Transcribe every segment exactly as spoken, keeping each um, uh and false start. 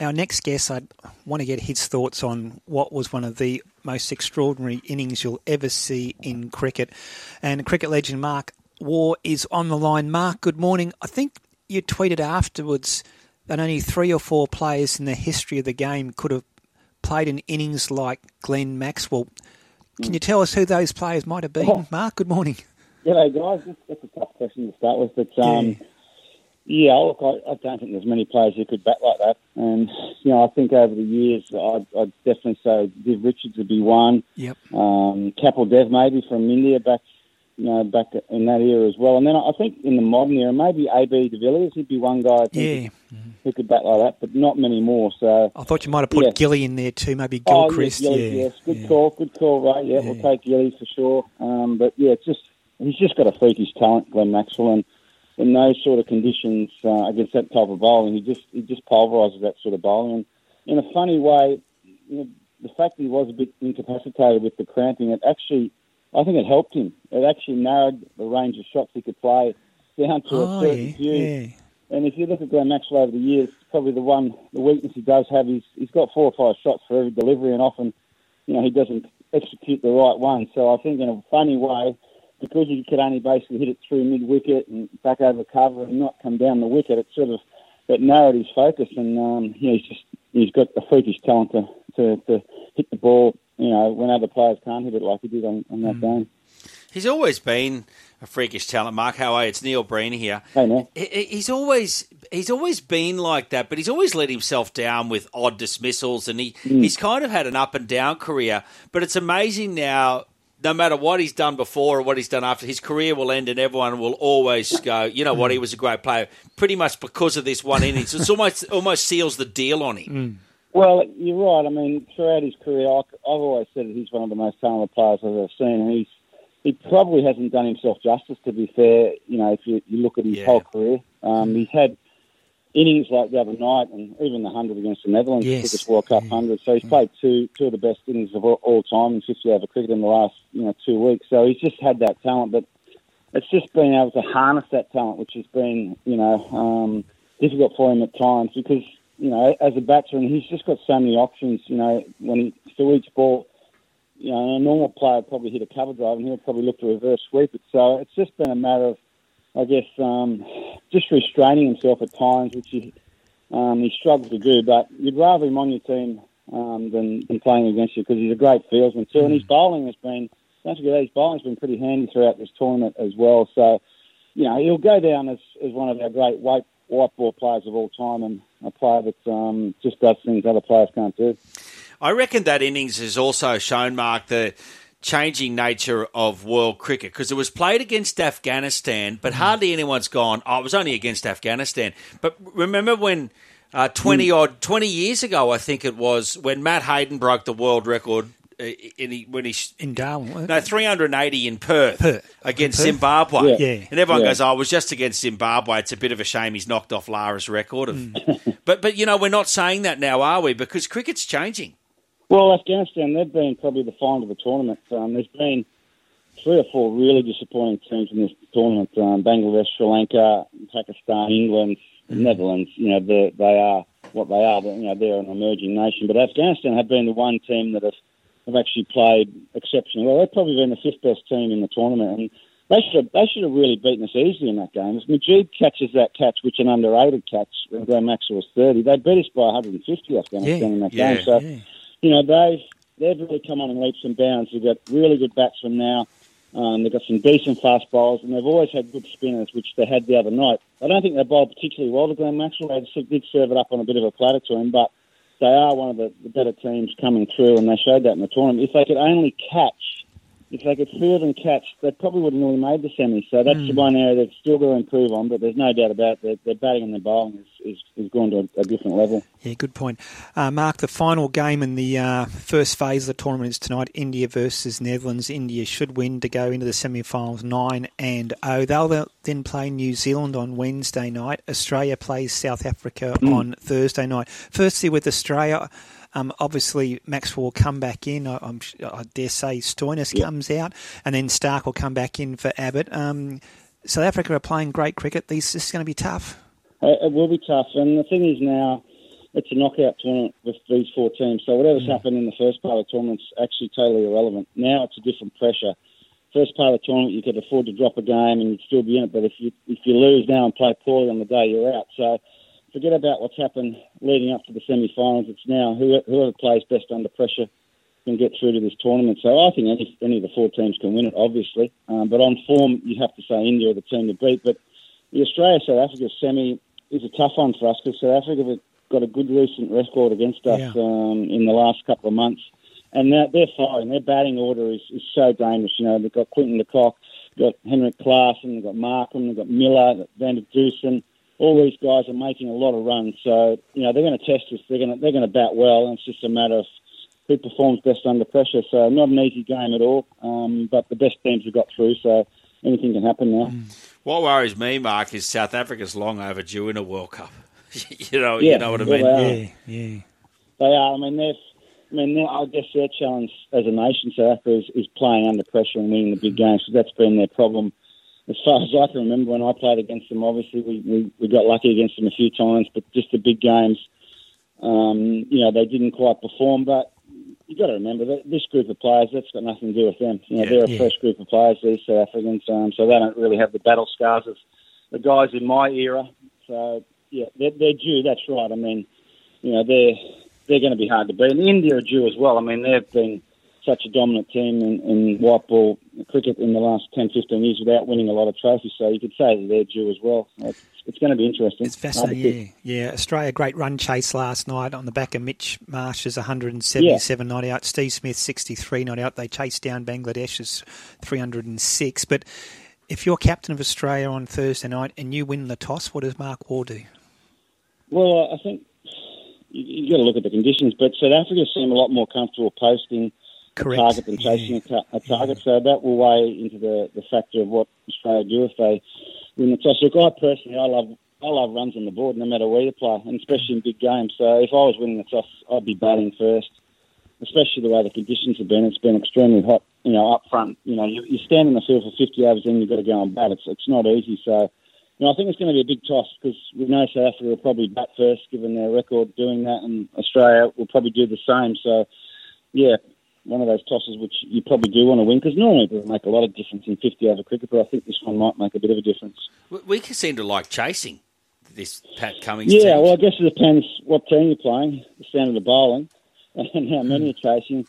Our next guest, I want to get his thoughts on what was one of the most extraordinary innings you'll ever see in cricket. And cricket legend Mark Waugh is on the line. Mark, good morning. I think you tweeted afterwards that only three or four players in the history of the game could have played in innings like Glenn Maxwell. Can you tell us who those players might have been? Oh. Mark, good morning. G'day, guys. That's a tough question to start with, but... Um... Yeah. Yeah, look, I, I don't think there's many players who could bat like that. And, you know, I think over the years, I'd, I'd definitely say Viv Richards would be one. Yep. Um, Kapil Dev maybe from India back, you know, back in that era as well. And then I think in the modern era, maybe A. B. de Villiers, he'd be one guy I think, yeah. who could bat like that, but not many more. So I thought you might have put yeah. Gilly in there too, maybe Gilchrist. Oh, yeah, Gilly, yeah. yes. Good yeah. call, good call, Ray. Yeah, yeah, we'll take Gilly for sure. Um, but, yeah, it's just he's just got a freakish talent, Glenn Maxwell, and in those sort of conditions, uh, against that type of bowling, he just he just pulverises that sort of bowling. And in a funny way, you know, the fact that he was a bit incapacitated with the cramping, it actually, I think it helped him. It actually narrowed the range of shots he could play down to oh, a certain yeah, few. Yeah. And if you look at Glenn Maxwell over the years, probably the one, the weakness he does have is he's got four or five shots for every delivery, and often, you know, he doesn't execute the right one. So I think in a funny way, because he could only basically hit it through mid-wicket and back over cover and not come down the wicket, it sort of it narrowed his focus. And um, you know, he's just he's got a freakish talent to, to, to hit the ball, you know, when other players can't hit it like he did on, on that mm. game. He's always been a freakish talent. Mark, how are you? It's Neil Breen here. Hey, Neil. He, he's always he's always been like that, but he's always let himself down with odd dismissals, and he mm. he's kind of had an up and down career. But it's amazing now. No matter what he's done before or what he's done after, his career will end and everyone will always go, you know what, he was a great player, pretty much because of this one innings. It's almost almost seals the deal on him. Mm. Well, you're right. I mean, throughout his career, I've always said that he's one of the most talented players I've ever seen. And he's, he probably hasn't done himself justice, to be fair, you know, if you, you look at his yeah. whole career. Um, he's had innings like the other night and even the one hundred against the Netherlands, yes. the World Cup one hundred. So he's played two two of the best innings of all, all time in fifty-over cricket in the last you know two weeks. So he's just had that talent, but it's just being able to harness that talent, which has been you know um, difficult for him at times because you know as a batsman he's just got so many options. You know when he to each ball, you know a normal player would probably hit a cover drive and he'll probably look to reverse sweep it. So it's just been a matter of I guess, um, just restraining himself at times, which he, um, he struggles to do. But you'd rather him on your team um, than, than playing against you because he's a great fieldsman too. And his bowling has been, don't forget, his bowling has been pretty handy throughout this tournament as well. So, you know, he'll go down as, as one of our great white, white ball players of all time and a player that um, just does things other players can't do. I reckon that innings has also shown, Mark, the changing nature of world cricket because it was played against Afghanistan, but hardly anyone's gone, oh, it was only against Afghanistan. But remember when uh, twenty odd, twenty years ago, I think it was, when Matt Hayden broke the world record in, he, when he, in Darwin, no, three hundred eighty in Perth, Perth. against Perth? Zimbabwe. Yeah. Yeah. And everyone yeah. goes, oh, it was just against Zimbabwe. It's a bit of a shame he's knocked off Lara's record. Of, mm. but, but, you know, we're not saying that now, are we? Because cricket's changing. Well, Afghanistan, they've been probably the find of the tournament. Um, there's been three or four really disappointing teams in this tournament. Um, Bangladesh, Sri Lanka, Pakistan, England, the Netherlands. You know, they they are what they are. But, you know, they're an emerging nation. But Afghanistan have been the one team that have, have actually played exceptionally well. They've probably been the fifth best team in the tournament. And they should have, they should have really beaten us easily in that game. If Mujeeb catches that catch, which an underrated catch, when Glenn Maxwell was thirty, they beat us by one hundred fifty, Afghanistan, yeah, in that yeah, game. So. Yeah. You know, they've, they've really come on in leaps and bounds. They've got really good batsmen now. Um, they've got some decent fast bowlers, and they've always had good spinners, which they had the other night. I don't think they bowled particularly well to Glenn Maxwell. They did serve it up on a bit of a platter to him, but they are one of the, the better teams coming through, and they showed that in the tournament. If they could only catch, if they could field and catch, they probably wouldn't have really made the semi. So that's mm. the one area they've still got to improve on, but there's no doubt about it. Their batting and their bowling is, is, is going to a, a different level. Yeah, good point. Uh, Mark, the final game in the uh, first phase of the tournament is tonight, India versus Netherlands. India should win to go into the semi-finals nine and oh. They'll then play New Zealand on Wednesday night. Australia plays South Africa mm. on Thursday night. Firstly, with Australia... Um, obviously, Maxwell will come back in. I, I'm, I dare say Stoinis yeah. comes out, and then Stark will come back in for Abbott. Um, South Africa are playing great cricket. These, this is going to be tough. It will be tough. And the thing is now, it's a knockout tournament with these four teams. So whatever's mm. happened in the first part of the tournament's actually totally irrelevant. Now it's a different pressure. First part of the tournament, you could afford to drop a game and you'd still be in it, but if you if you lose now and play poorly on the day, you're out. So forget about what's happened leading up to the semi-finals. It's now whoever, whoever plays best under pressure can get through to this tournament. So I think any, any of the four teams can win it, obviously. Um, but on form, you have to say India are the team to beat. But the Australia-South Africa semi is a tough one for us because South Africa have got a good recent record against us yeah. um, in the last couple of months. And they're, they're firing. Their batting order is, is so dangerous. You know, they've got Quinton de Kock, they've got Henrik Klaasen, they've got Markram, they've got Miller, they've got Van der Dusen. All these guys are making a lot of runs. So, you know, they're going to test us. They're going to they're going to bat well. And it's just a matter of who performs best under pressure. So not an easy game at all. Um, but the best teams have got through. So anything can happen now. What worries me, Mark, is South Africa's long overdue in a World Cup. you know, yeah, you know what I mean? Yeah, yeah. They are. I mean, they're... I mean, I guess their challenge as a nation, South Africa, is, is playing under pressure and winning the big games. So that's been their problem. As far as I can remember, when I played against them, obviously we, we, we got lucky against them a few times, but just the big games, um, you know, they didn't quite perform. But you got to remember that this group of players, that's got nothing to do with them. You know, yeah, they're a yeah. fresh group of players, these South Africans, um, so they don't really have the battle scars of the guys in my era. So, yeah, they're, they're due, that's right. I mean, you know, they're... They're going to be hard to beat. And India are due as well. I mean, they've been such a dominant team in, in white ball cricket in the last ten, fifteen years without winning a lot of trophies. So you could say that they're due as well. It's, it's going to be interesting. It's fascinating, yeah. yeah. Australia, great run chase last night on the back of Mitch Marsh's one hundred seventy-seven yeah. not out, Steve Smith sixty-three not out. They chased down Bangladesh's three hundred six. But if you're captain of Australia on Thursday night and you win the toss, what does Mark Waugh do? Well, I think... You've got to look at the conditions, but South Africa seem a lot more comfortable posting Correct. a target than chasing yeah. a, ta- a target, yeah. so that will weigh into the, the factor of what Australia do if they win the toss. Look, I personally, I love I love runs on the board no matter where you play, and especially in big games. So if I was winning the toss, I'd be batting first, especially the way the conditions have been. It's been extremely hot, you know, up front. You know, you, you stand in the field for fifty overs, then you've got to go and bat. It's, it's not easy, so... You know, I think it's going to be a big toss because we know South Africa will probably bat first given their record doing that, and Australia will probably do the same. So, yeah, one of those tosses which you probably do want to win because normally it doesn't make a lot of difference in fifty-over cricket, but I think this one might make a bit of a difference. We seem to like chasing this Pat Cummins team. Yeah, well, I guess it depends what team you're playing, the standard of bowling, and how many are chasing.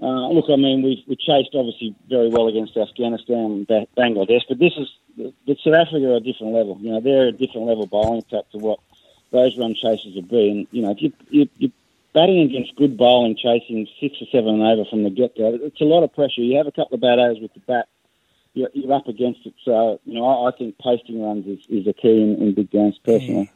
Uh, look, I mean, we've, we chased obviously very well against Afghanistan and Bangladesh, but this is... But South Africa are a different level. You know, they're a different level bowling attack to what those run chases would be. And, you know, if you, you, you're batting against good bowling, chasing six or seven over from the get-go, it's a lot of pressure. You have a couple of bad overs with the bat, you're, you're up against it. So, you know, I, I think posting runs is, is a key in, in big games personally.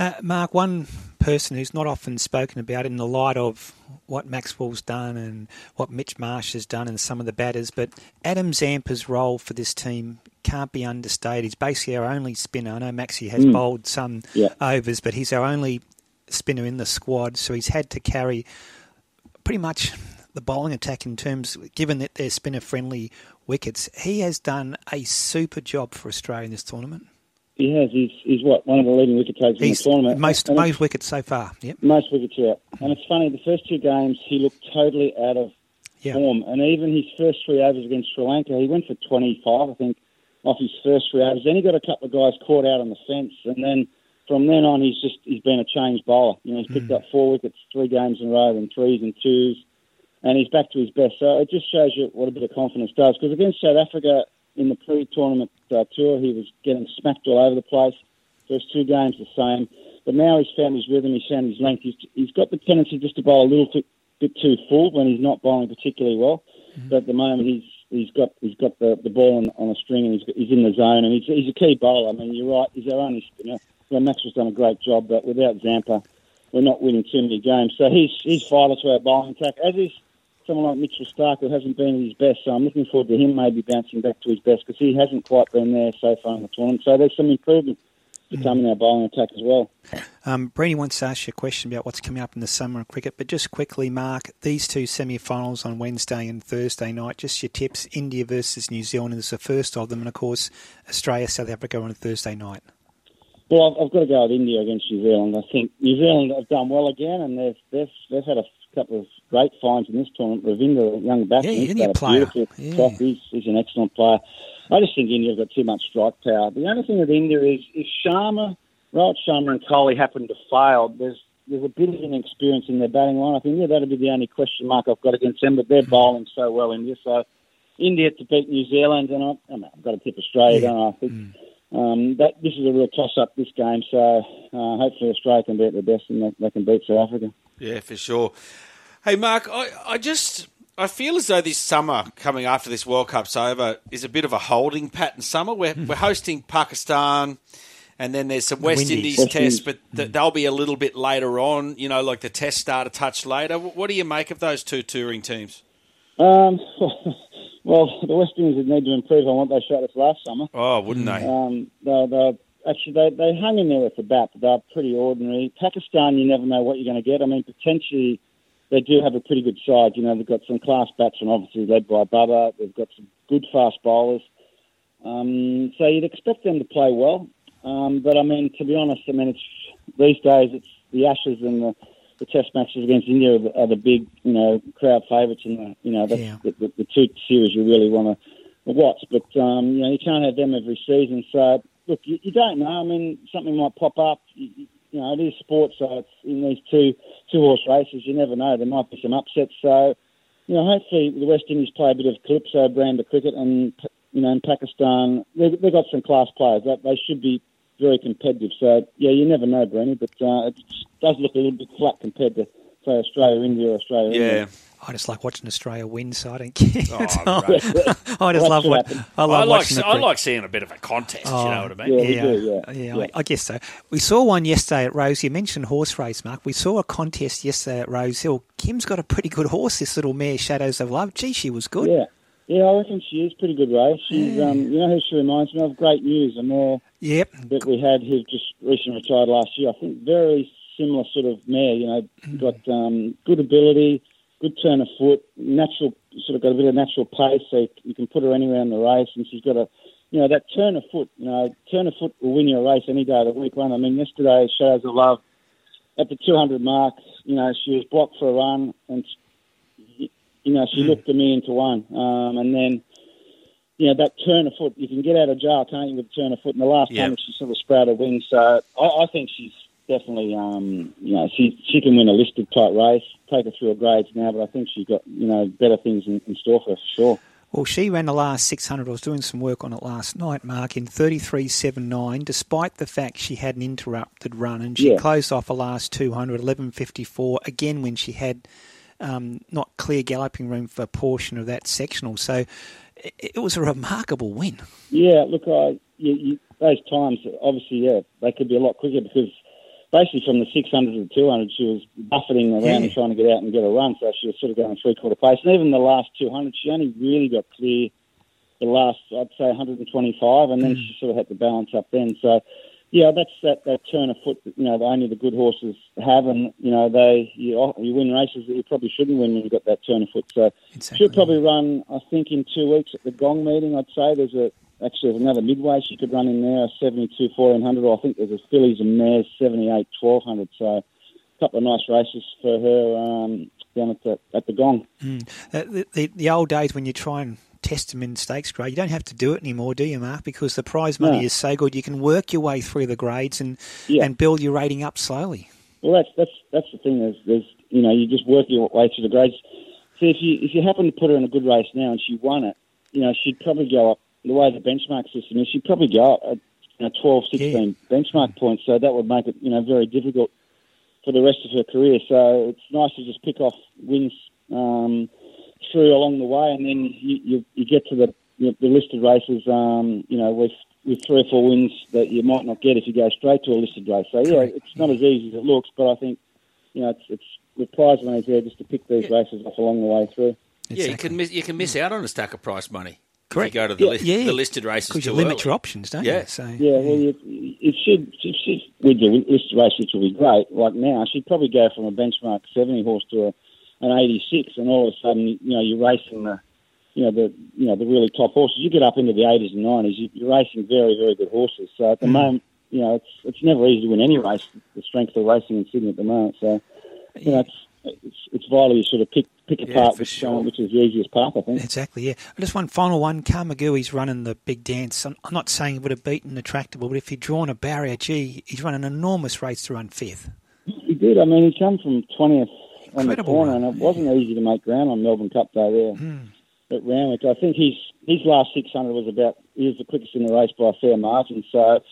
Yeah. Uh, Mark, one person who's not often spoken about in the light of what Maxwell's done and what Mitch Marsh has done and some of the batters, but Adam Zampa's role for this team can't be understated. He's basically our only spinner. I know Maxie has mm. bowled some yeah. overs, but he's our only spinner in the squad, so he's had to carry pretty much the bowling attack in terms, given that they're spinner-friendly wickets. He has done a super job for Australia in this tournament. He has. He's, he's what, one of the leading wicket takers in the tournament. Most and most wickets so far, yep. Most wickets, yeah. And it's funny, the first two games he looked totally out of yeah. form, and even his first three overs against Sri Lanka, he went for twenty-five, I think, off his first three overs. Then he got a couple of guys caught out on the fence, and then from then on he's just he's been a changed bowler. You know, he's picked mm. up four wickets, three games in a row, and threes and twos, and he's back to his best. So it just shows you what a bit of confidence does. Because against South Africa in the pre-tournament uh, tour, he was getting smacked all over the place. First two games the same, but now he's found his rhythm. He's found his length. He's, he's got the tendency just to bowl a little bit, bit too full when he's not bowling particularly well. Mm. But at the moment he's He's got he's got the, the ball on, on a string and he's, got, he's in the zone and he's he's a key bowler. I mean, you're right. He's our only spinner. Well, Maxwell's done a great job, but without Zampa, we're not winning too many games. So he's he's vital to our bowling attack. As is someone like Mitchell Stark, who hasn't been at his best. So I'm looking forward to him maybe bouncing back to his best because he hasn't quite been there so far in the tournament. So there's some improvement to come in our bowling attack as well. Um, Brenny wants to ask you a question about what's coming up in the summer of cricket, but just quickly, Mark, these two semi-finals on Wednesday and Thursday night, just your tips, India versus New Zealand is the first of them, and of course, Australia, South Africa on Thursday night. Well, I've got to go with India against New Zealand. I think New Zealand have done well again, and they've they've, they've had a couple of great finds in this tournament. Ravindra, young batsman, yeah, India player. Yeah. He's, he's an excellent player. I just think India's got too much strike power. The only thing with India is if Sharma, Rohit Sharma and Kohli happen to fail, there's there's a bit of inexperience in their batting line. I think yeah, that'll be the only question mark I've got against them, but they're bowling so well, India. So India to beat New Zealand, and I, I mean, I've got to tip Australia, yeah. don't I? I think mm. um, that this is a real toss-up, this game. So uh, hopefully Australia can be at their best and they, they can beat South Africa. Yeah, for sure. Hey, Mark, I, I just... I feel as though this summer, coming after this World Cup's over, is a bit of a holding pattern summer. We're, mm. we're hosting Pakistan, and then there's some the West Windies. Indies tests, but th- they'll be a little bit later on. You know, like the tests start a touch later. What do you make of those two touring teams? Um, well, the West Indies would need to improve on what they showed us last summer. Oh, wouldn't they? Um, they, they actually, they, they hung in there with the bat, but they were pretty ordinary. Pakistan, you never know what you're going to get. I mean, potentially... They do have a pretty good side. You know, they've got some class batsmen, obviously led by Babar. They've got some good fast bowlers. Um, so you'd expect them to play well. Um, but, I mean, to be honest, I mean, it's, these days it's the Ashes and the, the Test matches against India are the, are the big, you know, crowd favourites and, the, you know, that's yeah. the, the, the two series you really want to watch. But, um, you know, you can't have them every season. So, look, you, you don't know. I mean, something might pop up. You, you, You know, it is sport, so it's in these two two-horse races, you never know. There might be some upsets. So, you know, hopefully the West Indies play a bit of Calypso brand of cricket and, you know, in Pakistan, they've, they've got some class players. They, they should be very competitive. So, yeah, you never know, Brenny, but uh, it does look a little bit flat compared to, say, Australia, India, Australia, yeah. India. I just like watching Australia win, so I don't care. Oh, right. I just love what I love I like, watching. The I like seeing a bit of a contest. Oh, you know what I mean? Yeah, yeah, do, yeah. yeah, yeah. I, I guess so. We saw one yesterday at Rosehill. You mentioned horse race, Mark. We saw a contest yesterday at Rosehill. Kim's got a pretty good horse. This little mare, Shadows of Love. Gee, she was good. Yeah, yeah. I reckon she is pretty good, Ray. She's, yeah. um, you know, who she reminds me of? Great News, a mare yep. that we had who just recently retired last year. I think very similar sort of mare. You know, mm. got um, good ability. Good turn of foot, natural, sort of got a bit of natural pace, so you can put her anywhere in the race. And she's got a, you know, that turn of foot, you know, turn of foot will win you a race any day of the week. One, I mean, yesterday, Shadows of Love, at the two hundred mark, you know, she was blocked for a run, and, you know, she mm. looked at me into one. Um, and then, you know, that turn of foot, you can get out of jail, can't you, with a turn of foot? And the last yep. time she sort of sprouted wings, so I, I think she's, definitely, um, you know, she she can win a listed type race, take her through her grades now, but I think she's got, you know, better things in, in store for her, for sure. Well, she ran the last six hundred. I was doing some work on it last night, Mark, in thirty-three seventy-nine, despite the fact she had an interrupted run, and she yeah. closed off the last two hundred, eleven fifty-four, again when she had um, not clear galloping room for a portion of that sectional. So it, it was a remarkable win. Yeah, look, I, you, you, those times, obviously, yeah, they could be a lot quicker because... Basically, from the six hundred to the two hundred, she was buffeting around yeah. and trying to get out and get a run, so she was sort of going three-quarter pace. And even the last two hundred, she only really got clear the last, I'd say, one twenty-five, and then mm. she sort of had to balance up then. So, yeah, that's that, that turn of foot that, you know, only the good horses have, and, you know, they you, you win races that you probably shouldn't win when you've got that turn of foot. So exactly. she'll probably run, I think, in two weeks at the Gong meeting, I'd say. There's a... Actually, there's another midway she could run in there, seventy-two fourteen hundred, or I think there's a fillies and mares, seventy-eight twelve hundred. So a couple of nice races for her um, down at the, at the Gong. Mm. Uh, the, the, the old days when you try and test them in stakes grade, you don't have to do it anymore, do you, Mark? Because the prize money no. is so good, you can work your way through the grades and yeah. and build your rating up slowly. Well, that's that's that's the thing. There's, there's you know, you just work your way through the grades. See, if you, if you happen to put her in a good race now and she won it, you know, she'd probably go up. The way the benchmark system is, she'd probably go up at you know, twelve, sixteen yeah. benchmark points, so that would make it, you know, very difficult for the rest of her career. So it's nice to just pick off wins um, through along the way, and then you, you, you get to the, you know, the listed races, um, you know, with with three or four wins that you might not get if you go straight to a listed race. So yeah, it's not as easy as it looks, but I think, you know, it's, it's the prize money's there just to pick these yeah. races off along the way through. Exactly. Yeah, you can miss, you can miss out on a stack of prize money. Correct. You go to the, yeah. List, yeah. the listed races too early. Because you limit your options, don't yeah. you? So, yeah, well, yeah. it should, it should, with the listed race, which will be great, like now, she'd probably go from a benchmark seventy horse to a, an eighty-six, and all of a sudden, you know, you're racing the, you know, the, you know, the really top horses. You get up into the eighties and nineties, you, you're racing very, very good horses. So at the mm. moment, you know, it's it's never easy to win any race, the strength of racing in Sydney at the moment. So, you know, it's, it's, it's vital you sort of pick pick yeah, apart which, sure. one, which is the easiest path, I think. Exactly, yeah. Just one final one. Carmagui's running the big dance. I'm, I'm not saying he would have beaten the tractable, but if he'd drawn a barrier, gee, he's run an enormous race to run fifth. He did. I mean, he came from twentieth on the corner, run. and it wasn't yeah. easy to make ground on Melbourne Cup Day there mm. at Ramwick. I think he's, his last six hundred was about, he was the quickest in the race by a fair margin, so...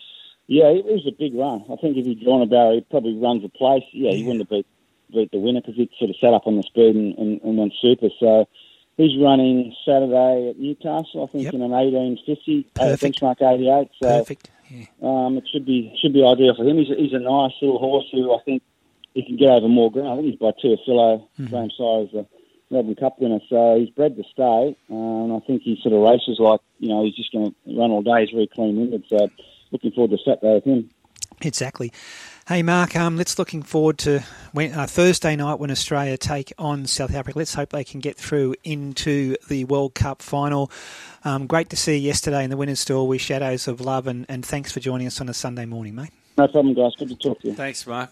Yeah, it was a big run. I think if he'd drawn a barrier, he probably runs a place. Yeah, he wouldn't have beat, beat the winner because he sort of sat up on the speed and, and, and went super. So he's running Saturday at Newcastle, I think, yep. in an eighteen fifty, Perfect. benchmark eighty-eight. So, Perfect. Yeah. Um, it should be should be ideal for him. He's a, he's a nice little horse who I think he can get over more ground. I think he's by two a filo, mm-hmm. same size as the Melbourne Cup winner. So he's bred to stay. Um, I think he sort of races like, you know, he's just going to run all day. He's really clean-winded, so... Looking forward to Saturday with him. Exactly. Hey, Mark, um, let's looking forward to when, uh, Thursday night when Australia take on South Africa. Let's hope they can get through into the World Cup final. Um, great to see you yesterday in the winner's stall with Shadows of Love, and, and thanks for joining us on a Sunday morning, mate. No problem, guys. Good to talk to you. Thanks, Mark.